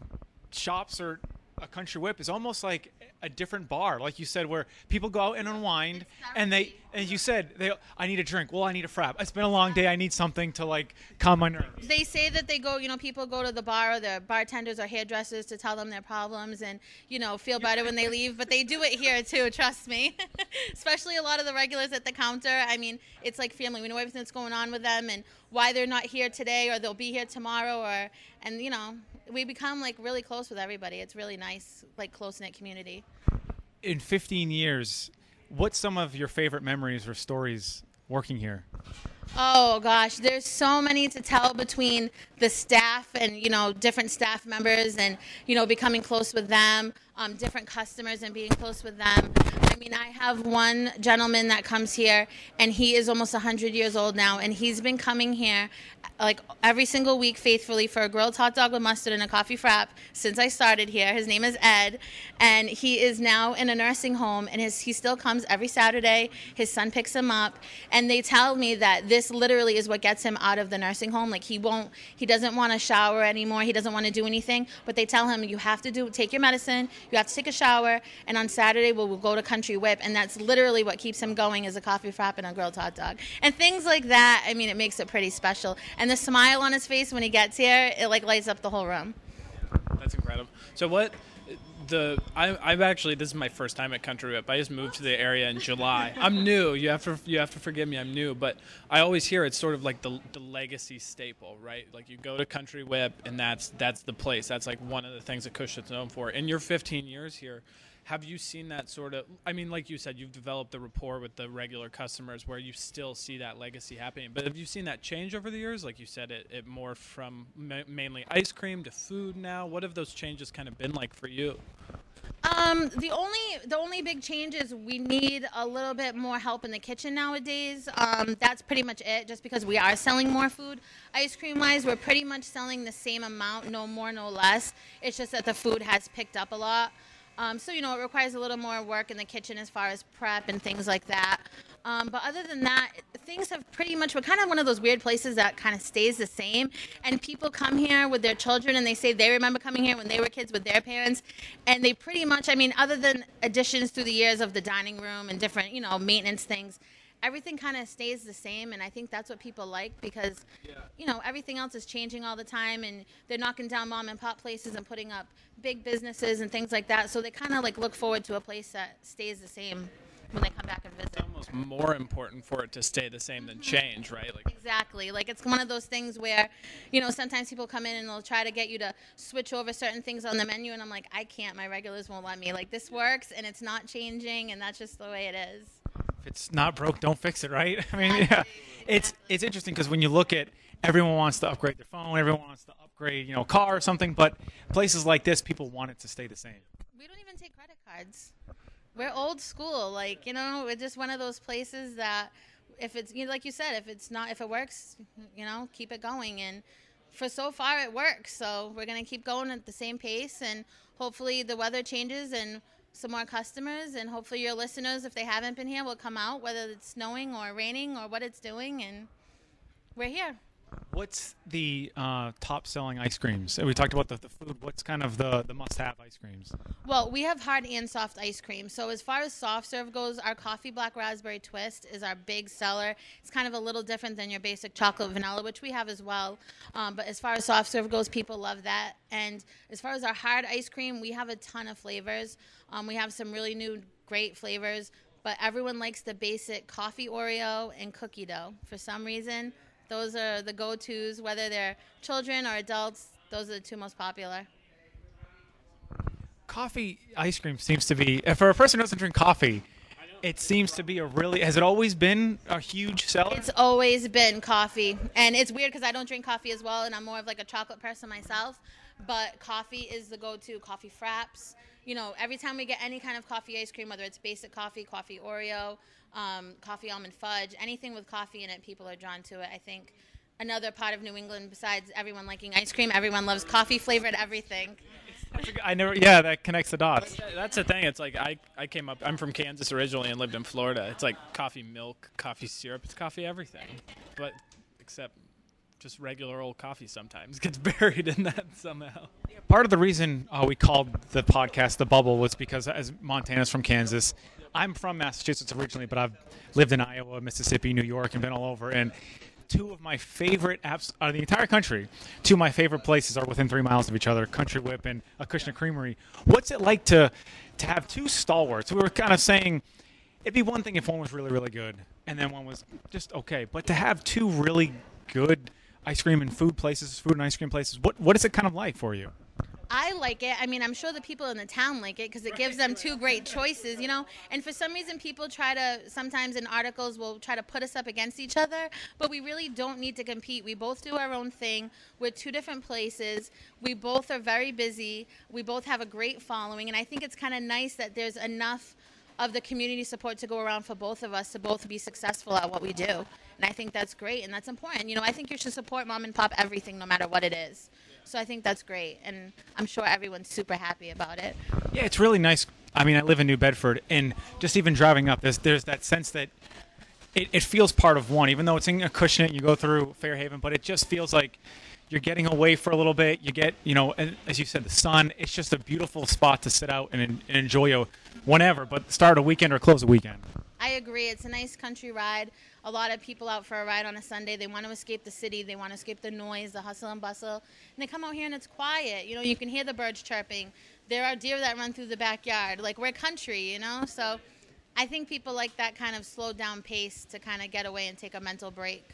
shops are – a Country Whip is almost like a different bar, like you said, where people go out and unwind and they And you said, they, I need a drink. Well, I need a frap. It's been a long day. I need something to, like, calm my nerves. They say that they go, you know, people go to the bar or the bartenders or hairdressers to tell them their problems and, you know, feel better when they leave. But they do it here, too, trust me. Especially a lot of the regulars at the counter. I mean, it's like family. We know everything that's going on with them and why they're not here today or they'll be here tomorrow. or And, you know, we become, like, really close with everybody. It's really nice, like, close-knit community. In fifteen years... what's some of your favorite memories or stories working here? Oh, gosh, there's so many to tell between the staff and, you know, different staff members and, you know, becoming close with them, um, different customers and being close with them. I mean, I have one gentleman that comes here, and he is almost one hundred years old now, and he's been coming here, like, every single week faithfully for a grilled hot dog with mustard and a coffee frap since I started here. His name is Ed, and he is now in a nursing home, and his, he still comes every Saturday. His son picks him up, and they tell me that this literally is what gets him out of the nursing home. Like, he won't, he doesn't want to shower anymore. He doesn't want to do anything, but they tell him, you have to do, take your medicine, you have to take a shower, and on Saturday we'll, we'll go to Country Whip, and that's literally what keeps him going is a coffee frap and a grilled hot dog. And things like that, I mean, it makes it pretty special. And And the smile on his face when he gets here, it like lights up the whole room. That's incredible. So what the I, I've actually this is my first time at Country Whip. I just moved to the area in July. I'm new. You have to you have to forgive me. I'm new, but I always hear it's sort of like the the legacy staple, right? Like you go to Country Whip, and that's that's the place. That's like one of the things that Acushnet's known for. In your fifteen years here, have you seen that sort of, I mean, like you said, you've developed the rapport with the regular customers where you still see that legacy happening. But have you seen that change over the years? Like you said, it, it morphed from ma- mainly ice cream to food now. What have those changes kind of been like for you? Um, the only the only big change is we need a little bit more help in the kitchen nowadays. Um, that's pretty much it, just because we are selling more food. Ice cream-wise, we're pretty much selling the same amount, no more, no less. It's just that the food has picked up a lot. Um, so, you know, it requires a little more work in the kitchen as far as prep and things like that. Um, but other than that, things have pretty much, we're kind of one of those weird places that kind of stays the same. And people come here with their children, and they say they remember coming here when they were kids with their parents. And they pretty much, I mean, other than additions through the years of the dining room and different, you know, maintenance things, everything kind of stays the same, and I think that's what people like because, yeah. you know, everything else is changing all the time, and they're knocking down mom and pop places and putting up big businesses and things like that. So they kind of like look forward to a place that stays the same when they come back and visit. It's almost more important for it to stay the same than change, right? Like exactly. Like it's one of those things where, you know, sometimes people come in and they'll try to get you to switch over certain things on the menu, and I'm like, I can't. My regulars won't let me. Like this works, and it's not changing, and that's just the way it is. If it's not broke, don't fix it, right? I mean, yeah. It's it's interesting because when you look at everyone wants to upgrade their phone, everyone wants to upgrade, you know, a car or something, but places like this, people want it to stay the same. We don't even take credit cards. We're old school, like, you know, we're just one of those places that if it's, you know, like you said, if it's not, if it works, you know, keep it going. And for so far, it works. So we're going to keep going at the same pace, and hopefully the weather changes and some more customers, and hopefully your listeners, if they haven't been here, will come out, whether it's snowing or raining or what it's doing, and we're here. What's the uh, top-selling ice creams? We talked about the, the food. What's kind of the, the must-have ice creams? Well, we have hard and soft ice cream. So as far as soft serve goes, our coffee black raspberry twist is our big seller. It's kind of a little different than your basic chocolate vanilla, which we have as well. Um, but as far as soft serve goes, people love that. And as far as our hard ice cream, we have a ton of flavors. Um, we have some really new, great flavors. But everyone likes the basic coffee Oreo and cookie dough for some reason. Those are the go-tos, whether they're children or adults. Those are the two most popular. Coffee ice cream seems to be, for a person who doesn't drink coffee, it seems to be a really, has it always been a huge seller? It's always been coffee. And it's weird because I don't drink coffee as well, and I'm more of like a chocolate person myself. But coffee is the go-to, coffee fraps. You know, every time we get any kind of coffee ice cream, whether it's basic coffee, coffee Oreo, um, coffee almond fudge, anything with coffee in it, people are drawn to it. I think another part of New England, besides everyone liking ice cream, everyone loves coffee-flavored everything. I never, yeah, that connects the dots. That's the thing. It's like I, I came up, I'm from Kansas originally and lived in Florida. It's like coffee milk, coffee syrup, it's coffee everything. But except... just regular old coffee sometimes gets buried in that somehow. Yeah, part of the reason uh, we called the podcast The Bubble was because, as Montana's from Kansas, I'm from Massachusetts originally, but I've lived in Iowa, Mississippi, New York, and been all over. And two of my favorite apps out of the entire country, two of my favorite places are within three miles of each other, Country Whip and Acushnet Creamery. What's it like to to have two stalwarts? We were kind of saying it'd be one thing if one was really, really good, and then one was just okay. But to have two really good ice cream and food places, food and ice cream places, what what is it kind of like for you? I like it. I mean, I'm sure the people in the town like it because it gives them two great choices, you know. And for some reason, people try to, sometimes in articles, will try to put us up against each other. But we really don't need to compete. We both do our own thing. We're two different places. We both are very busy. We both have a great following. And I think it's kind of nice that there's enough of the community support to go around for both of us to both be successful at what we do. And I think that's great and that's important. You know, I think you should support mom and pop everything no matter what it is. So I think that's great, and I'm sure everyone's super happy about it. Yeah, it's really nice. I mean, I live in New Bedford, and just even driving up, there's, there's that sense that it, it feels part of one, even though it's in Acushnet, you go through Fairhaven, but it just feels like you're getting away for a little bit. You get, you know, and as you said, the sun. It's just a beautiful spot to sit out and, and enjoy a, whenever, but start a weekend or close a weekend. I agree. It's a nice country ride. A lot of people out for a ride on a Sunday. They want to escape the city. They want to escape the noise, the hustle and bustle. And they come out here and it's quiet. You know, you can hear the birds chirping. There are deer that run through the backyard. Like, we're country, you know? So I think people like that kind of slowed down pace to kind of get away and take a mental break.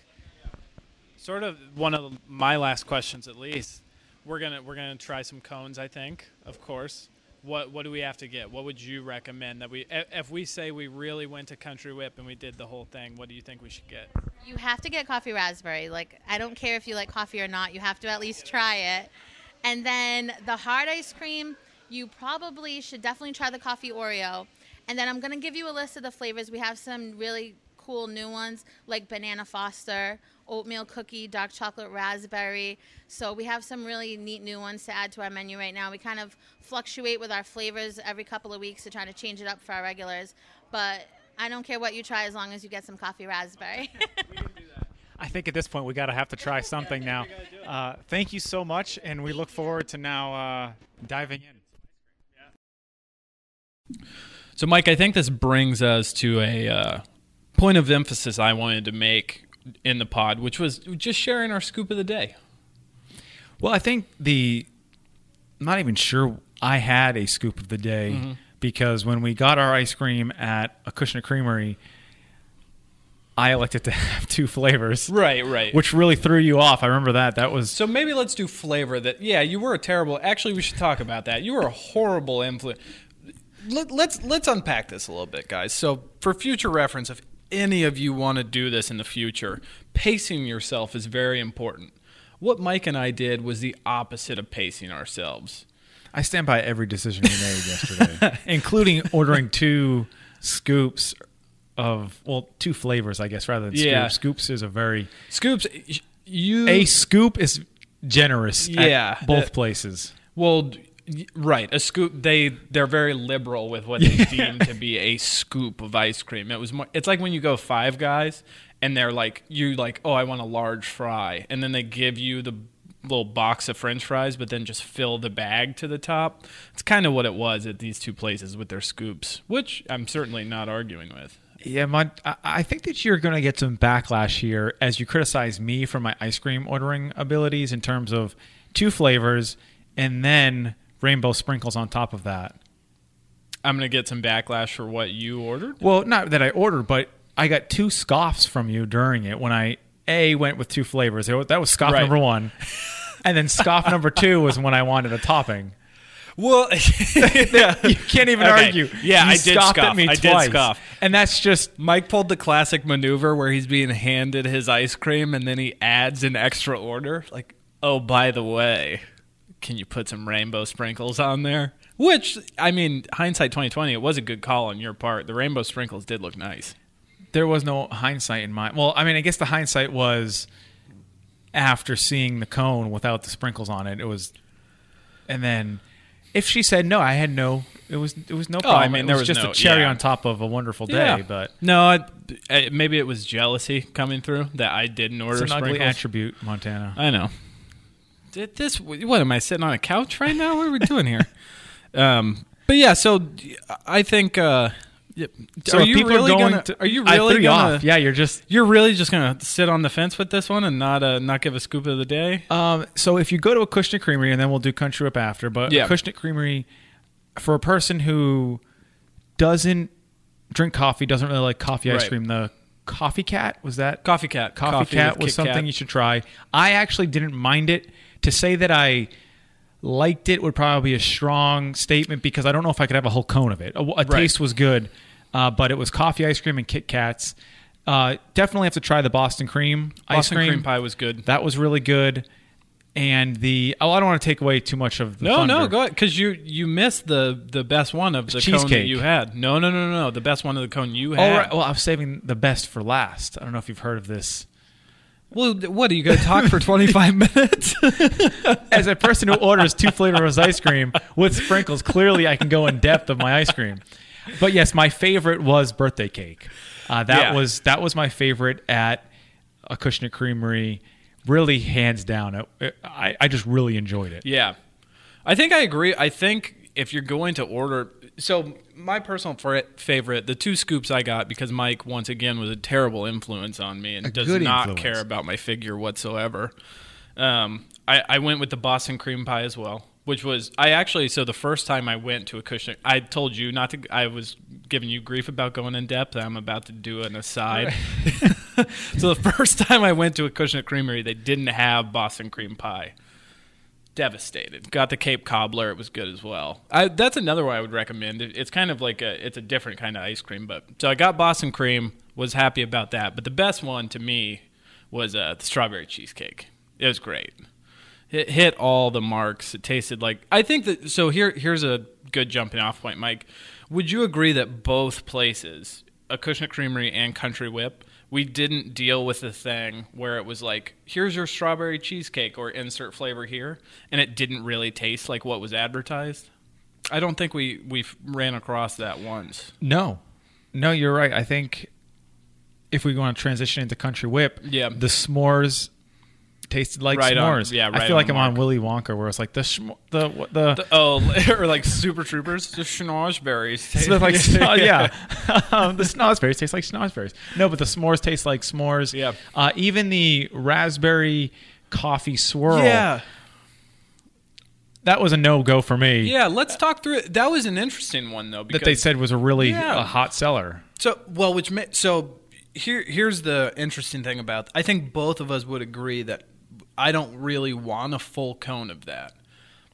Sort of one of my last questions, at least. We're gonna we're gonna try some cones, I think, of course. What what do we have to get? What would you recommend that we, if we say we really went to Country Whip and we did the whole thing, what do you think we should get? You have to get coffee raspberry. Like, I don't care if you like coffee or not. You have to at least try it. And then the hard ice cream, you probably should definitely try the coffee Oreo. And then I'm going to give you a list of the flavors. We have some really cool new ones like banana foster, oatmeal cookie, dark chocolate raspberry. So we have some really neat new ones to add to our menu right now. We kind of fluctuate with our flavors every couple of weeks to try to change it up for our regulars. But I don't care what you try as long as you get some coffee raspberry. We can do that. I think at this point we got to have to try something now. Uh, thank you so much, and we look forward to now uh, diving in. So, Mike, I think this brings us to a uh, point of emphasis I wanted to make in the pod, which was just sharing our scoop of the day. Well, I think the, I'm not even sure I had a scoop of the day mm-hmm. because when we got our ice cream at Acushnet Creamery, I elected to have two flavors. Right, right. Which really threw you off. I remember that. That was. So maybe let's do flavor that, yeah, you were a terrible, actually we should talk about that. You were a horrible influence. Let, let's, let's unpack this a little bit, guys. So for future reference, if any of you want to do this in the future, pacing yourself is very important. What Mike and I did was the opposite of pacing ourselves. I stand by every decision we made yesterday, including ordering two scoops of, well, two flavors, I guess, rather than yeah. scoops. Scoops is a very... Scoops, you... A scoop is generous yeah, at both uh, places. Well... Right, a scoop. They they're very liberal with what they deem to be a scoop of ice cream. It was more, it's like when you go Five Guys and they're like, you like, oh, I want a large fry, and then they give you the little box of French fries, but then just fill the bag to the top. It's kind of what it was at these two places with their scoops, which I'm certainly not arguing with. Yeah, my, I think that you're going to get some backlash here as you criticize me for my ice cream ordering abilities in terms of two flavors and then rainbow sprinkles on top of that. I'm going to get some backlash for what you ordered? Well, not that I ordered, but I got two scoffs from you during it when I, A, went with two flavors. That was scoff right. number one. And then scoff number two was when I wanted a topping. Well, yeah. You can't even okay. argue. Yeah, you I did scoff. At me I twice. did scoff. And that's just... Mike pulled the classic maneuver where he's being handed his ice cream and then he adds an extra order. Like, oh, by the way... Can you put some rainbow sprinkles on there? Which, I mean, hindsight twenty twenty, it was a good call on your part. The rainbow sprinkles did look nice. There was no hindsight in mine. Well, I mean, I guess the hindsight was after seeing the cone without the sprinkles on it. It was, and then if she said no, I had no. It was it was no problem. Oh, I mean, there it was, was just no, a cherry yeah. on top of a wonderful day. Yeah. But no, I, I, maybe it was jealousy coming through that I didn't order. It's an sprinkles. Ugly attribute, Montana. I know. did this, what am I sitting on a couch right now? What are we doing here? Um, but yeah, so I think, uh, Yep. So are if you people really are going gonna, to, are you really I threw gonna, you off. Yeah, you're just you're really just gonna sit on the fence with this one and not uh, not give a scoop of the day. Um, so if you go to Acushnet Creamery, and then we'll do Country Whip after, but yeah. Acushnet Creamery, for a person who doesn't drink coffee, doesn't really like coffee ice right. cream, the Coffee Cat was that Coffee Cat Coffee, coffee Cat was Kit something Kat. You should try. I actually didn't mind it. To say that I liked it would probably be a strong statement because I don't know if I could have a whole cone of it. A, a right. taste was good, uh, but it was coffee ice cream and Kit Kats. Uh, definitely have to try the Boston cream Boston ice cream. Boston cream pie was good. That was really good. And the oh, I don't want to take away too much of the no, thunder. no, go ahead because you you missed the the best one of the Cheesecake. cone that you had. No, no, no, no, no, the best one of the cone you had. All right. Well, I'm saving the best for last. I don't know if you've heard of this. Well, what, are you going to talk for twenty-five minutes? As a person who orders two flavorless ice cream with sprinkles, clearly I can go in depth of my ice cream. But yes, my favorite was birthday cake. Uh, that yeah. was that was my favorite at Acushnet Creamery. Really, hands down. It, it, I, I just really enjoyed it. Yeah. I think I agree. I think if you're going to order... So my personal favorite, the two scoops I got, because Mike, once again, was a terrible influence on me and a does not influence. care about my figure whatsoever. Um, I, I went with the Boston cream pie as well, which was, I actually, so the first time I went to Acushnet, I told you not to, I was giving you grief about going in depth. I'm about to do an aside. Right. So the first time I went to Acushnet Creamery, they didn't have Boston cream pie. Devastated. Got the Cape Cobbler. It was good as well. I, that's another one I would recommend. It, it's kind of like a, it's a different kind of ice cream. But so I got Boston cream. Was happy about that. But the best one to me was uh, the strawberry cheesecake. It was great. It hit all the marks. It tasted like I think that. So here, here's a good jumping off point, Mike. Would you agree that both places, Acushnet Creamery and Country Whip, we didn't deal with the thing where it was like, here's your strawberry cheesecake or insert flavor here, and it didn't really taste like what was advertised? I don't think we we ran across that once. No. No, you're right. I think if we want to transition into Country Whip, yeah. the s'mores tasted like right s'mores. On, yeah, right I feel like I'm mark. on Willy Wonka where it's like the schmo- the, what, the the oh or like Super Troopers, the schnozberries taste so like sno- yeah. um, the schnozberries taste like schnozberries. No, but the s'mores taste like s'mores. Yeah. Uh, even the raspberry coffee swirl. Yeah. That was a no-go for me. Yeah, let's talk through it. That was an interesting one though because that they said was a really yeah. a hot seller. So, well, which meant so here here's the interesting thing about I think both of us would agree that I don't really want a full cone of that.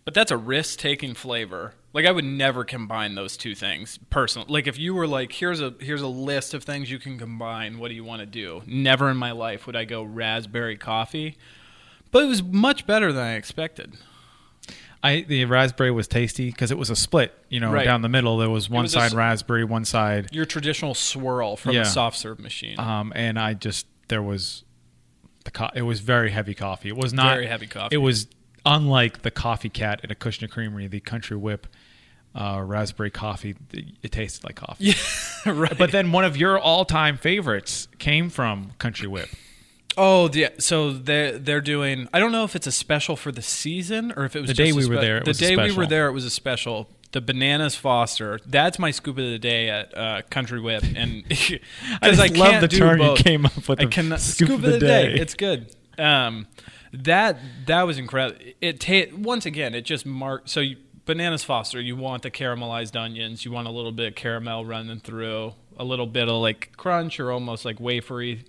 But that's a risk-taking flavor. Like, I would never combine those two things personally. Like, if you were like, here's a here's a list of things you can combine. What do you want to do? Never in my life would I go raspberry coffee. But it was much better than I expected. I The raspberry was tasty because it was a split, you know, right. down the middle. There was one was side a, raspberry, one side. Your traditional swirl from yeah. a soft-serve machine. Um, and I just, there was... The co- it was very heavy coffee. It was not very heavy coffee. It was unlike the Coffee Cat at Acushnet Creamery, the Country Whip uh, raspberry coffee. It tasted like coffee. Yeah, right. But then one of your all-time favorites came from Country Whip. Oh yeah. So they they're doing. I don't know if it's a special for the season or if it was the just day we spe- were there. It the was day a special. we were there, it was a special. The Bananas Foster. That's my scoop of the day at uh, Country Whip, and I just I love the term you came up with. I cannot scoop, scoop of the day. day. It's good. Um, that that was incredible. It ta- once again, it just marked. So you, Bananas Foster, you want the caramelized onions, you want a little bit of caramel running through, a little bit of like crunch or almost like wafery.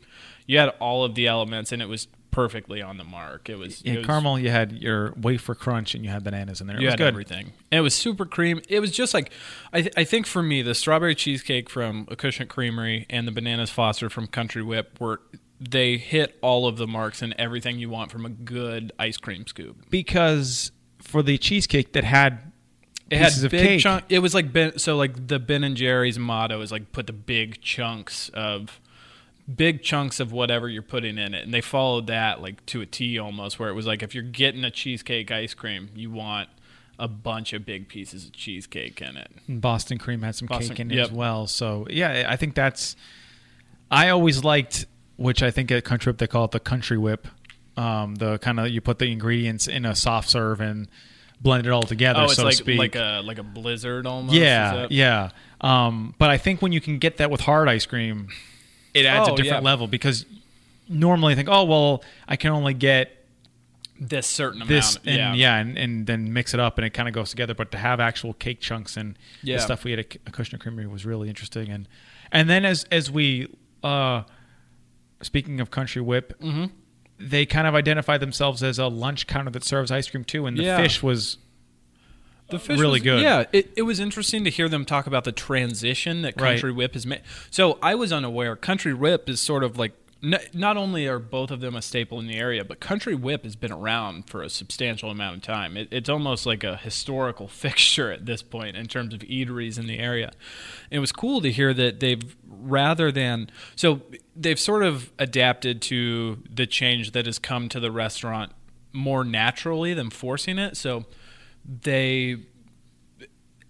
You had all of the elements, and it was perfectly on the mark. It was in caramel. You had your wafer crunch, and you had bananas in there. It you was had good. Everything. And it was super cream. It was just like I, th- I think for me, the strawberry cheesecake from Acushnet Creamery and the Bananas Foster from Country Whip were they hit all of the marks and everything you want from a good ice cream scoop. Because for the cheesecake that had it pieces had of big cake, chunk, it was like ben, so like the Ben and Jerry's motto is like put the big chunks of. Big chunks of whatever you're putting in it, and they followed that like to a T almost, where it was like if you're getting a cheesecake ice cream, you want a bunch of big pieces of cheesecake in it. Boston cream had some Boston, cake in yep. it as well, so yeah, I think that's. I always liked, which I think at Country Whip they call it the Country Whip, um, the kind of, you put the ingredients in a soft serve and blend it all together, oh, so like, to speak. Like a, like a blizzard almost? Yeah, yeah. Um, but I think when you can get that with hard ice cream, it adds oh, a different yeah. level, because normally I think, oh, well, I can only get this certain this, amount. And, yeah, yeah and, and then mix it up, and it kind of goes together. But to have actual cake chunks and yeah. the stuff we had at Acushnet Creamery was really interesting. And and then as, as we, uh, speaking of Country Whip, mm-hmm. they kind of identify themselves as a lunch counter that serves ice cream too, and the yeah. fish was... The fish really was, good. Yeah, it, it was interesting to hear them talk about the transition that Country right. Whip has made. So I was unaware. Country Whip is sort of like, n- not only are both of them a staple in the area, but Country Whip has been around for a substantial amount of time. It, it's almost like a historical fixture at this point in terms of eateries in the area. It was cool to hear that they've, rather than, so they've sort of adapted to the change that has come to the restaurant more naturally than forcing it. So they,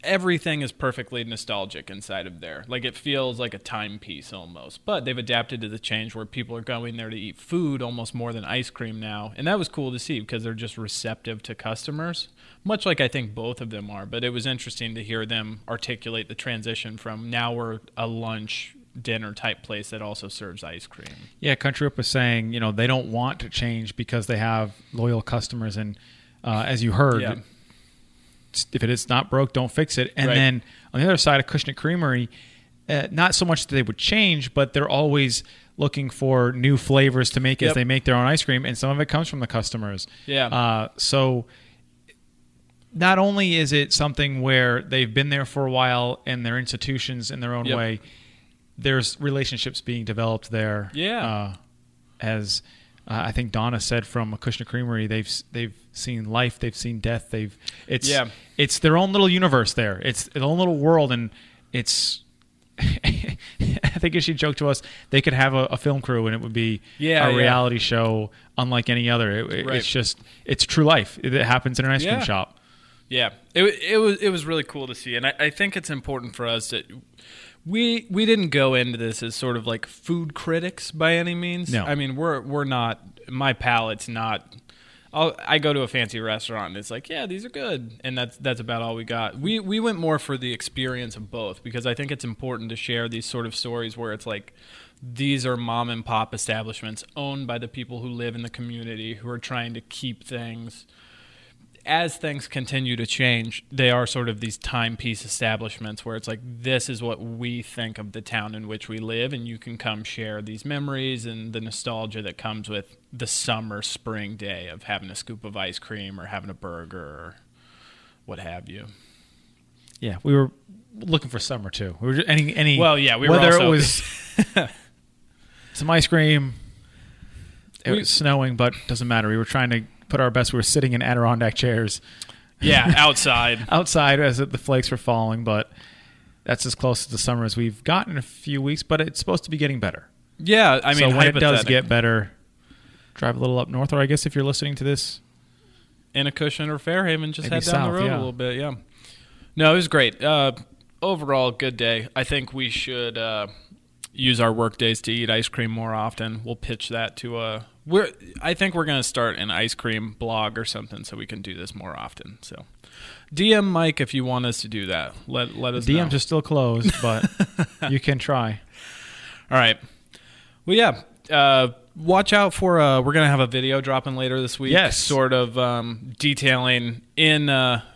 everything is perfectly nostalgic inside of there. Like, it feels like a timepiece almost, but they've adapted to the change where people are going there to eat food almost more than ice cream now. And that was cool to see, because they're just receptive to customers, much like I think both of them are. But it was interesting to hear them articulate the transition from, now we're a lunch dinner type place that also serves ice cream. Yeah. Country Whip was saying, you know, they don't want to change because they have loyal customers. And, uh, as you heard, yeah. if it is not broke, don't fix it. And right. then on the other side of Acushnet Creamery, uh, not so much that they would change, but they're always looking for new flavors to make yep. as they make their own ice cream, and some of it comes from the customers. Yeah. Uh, so not only is it something where they've been there for a while and they're institutions in their own yep. way, there's relationships being developed there. Yeah. Uh, as Uh, I think Donna said from Acushnet Creamery, they've they've seen life, they've seen death, they've it's yeah. it's their own little universe there. It's their own little world, and it's I think as she joked to us, they could have a, a film crew and it would be yeah, a yeah. reality show unlike any other. It, it, right. It's just it's true life. It, it happens in an ice yeah. cream shop. Yeah, it it was it was really cool to see, and I, I think it's important for us that. We we didn't go into this as sort of like food critics by any means. No. I mean, we're we're not, my palate's not, I'll, I go to a fancy restaurant and it's like, yeah, these are good. And that's that's about all we got. We, we went more for the experience of both, because I think it's important to share these sort of stories where it's like, these are mom and pop establishments owned by the people who live in the community, who are trying to keep things. As things continue to change, they are sort of these timepiece establishments where it's like, this is what we think of the town in which we live, and you can come share these memories and the nostalgia that comes with the summer, spring day of having a scoop of ice cream or having a burger or what have you. Yeah, we were looking for summer too. We were just, any any well, yeah, we whether were also- it was some ice cream. It we- was snowing, but doesn't matter. We were trying to. Put our best. We were sitting in Adirondack chairs. Yeah, outside. outside as the flakes were falling, but that's as close to the summer as we've gotten in a few weeks, but it's supposed to be getting better. Yeah, I mean, so when it does get better, drive a little up north, or I guess if you're listening to this. In Acushnet or Fairhaven, just head down south, the road yeah. a little bit, yeah. No, it was great. Uh, overall, good day. I think we should uh, use our work days to eat ice cream more often. We'll pitch that to a... We're, I think we're going to start an ice cream blog or something so we can do this more often. So D M Mike if you want us to do that. Let let us D Ms know. D Ms are still closed, but you can try. All right. Well, yeah. Uh, watch out for uh, – we're going to have a video dropping later this week. Yes. Sort of um, detailing in uh, –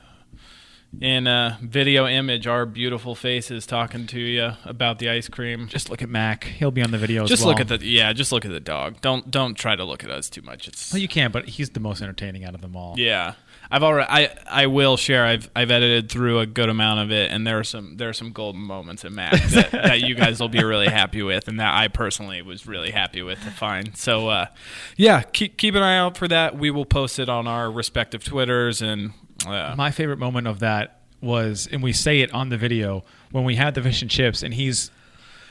in a video image, our beautiful faces talking to you about the ice cream. Just look at Mac; he'll be on the video. Just as well. Look at the yeah. Just look at the dog. Don't don't try to look at us too much. It's well, you can, but he's the most entertaining out of them all. Yeah, I've already. I, I will share. I've I've edited through a good amount of it, and there are some there are some golden moments in Mac that, that you guys will be really happy with, and that I personally was really happy with to find. So, uh, yeah, keep keep an eye out for that. We will post it on our respective Twitters and. Yeah. My favorite moment of that was, and we say it on the video, when we had the fish and chips and he's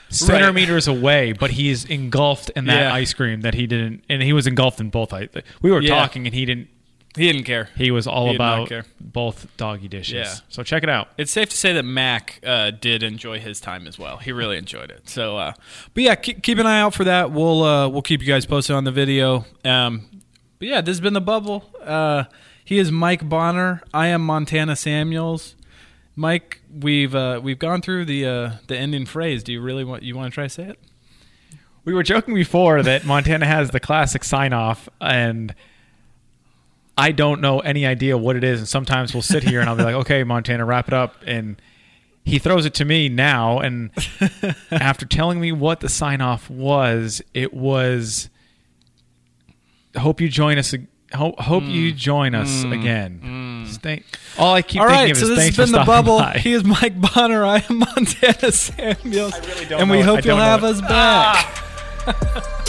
centimeters right. away, but he's engulfed in that yeah. ice cream that he didn't, and he was engulfed in both. We were yeah. talking and he didn't. He didn't care. He was all he about both doggy dishes. Yeah. So check it out. It's safe to say that Mac uh, did enjoy his time as well. He really enjoyed it. So, uh, but yeah, keep, keep an eye out for that. We'll, uh, we'll keep you guys posted on the video. Um, But yeah, this has been The Bubble. Uh, he is Mike Bonner. I am Montana Samuels. Mike, we've uh, we've gone through the uh, the ending phrase. Do you really want you want to try to say it? We were joking before that Montana has the classic sign-off, and I don't know any idea what it is. And sometimes we'll sit here and I'll be like, okay, Montana, wrap it up. And he throws it to me now. And after telling me what the sign-off was, it was, hope you join us again. Hope, hope mm. you join us mm. again. Mm. Thank, all I keep all thinking right, of is so this thanks has been for The Bubble. By. He is Mike Bonner. I am Montana Samuels. I really don't and know we it. Hope you'll have it. Us back. Ah.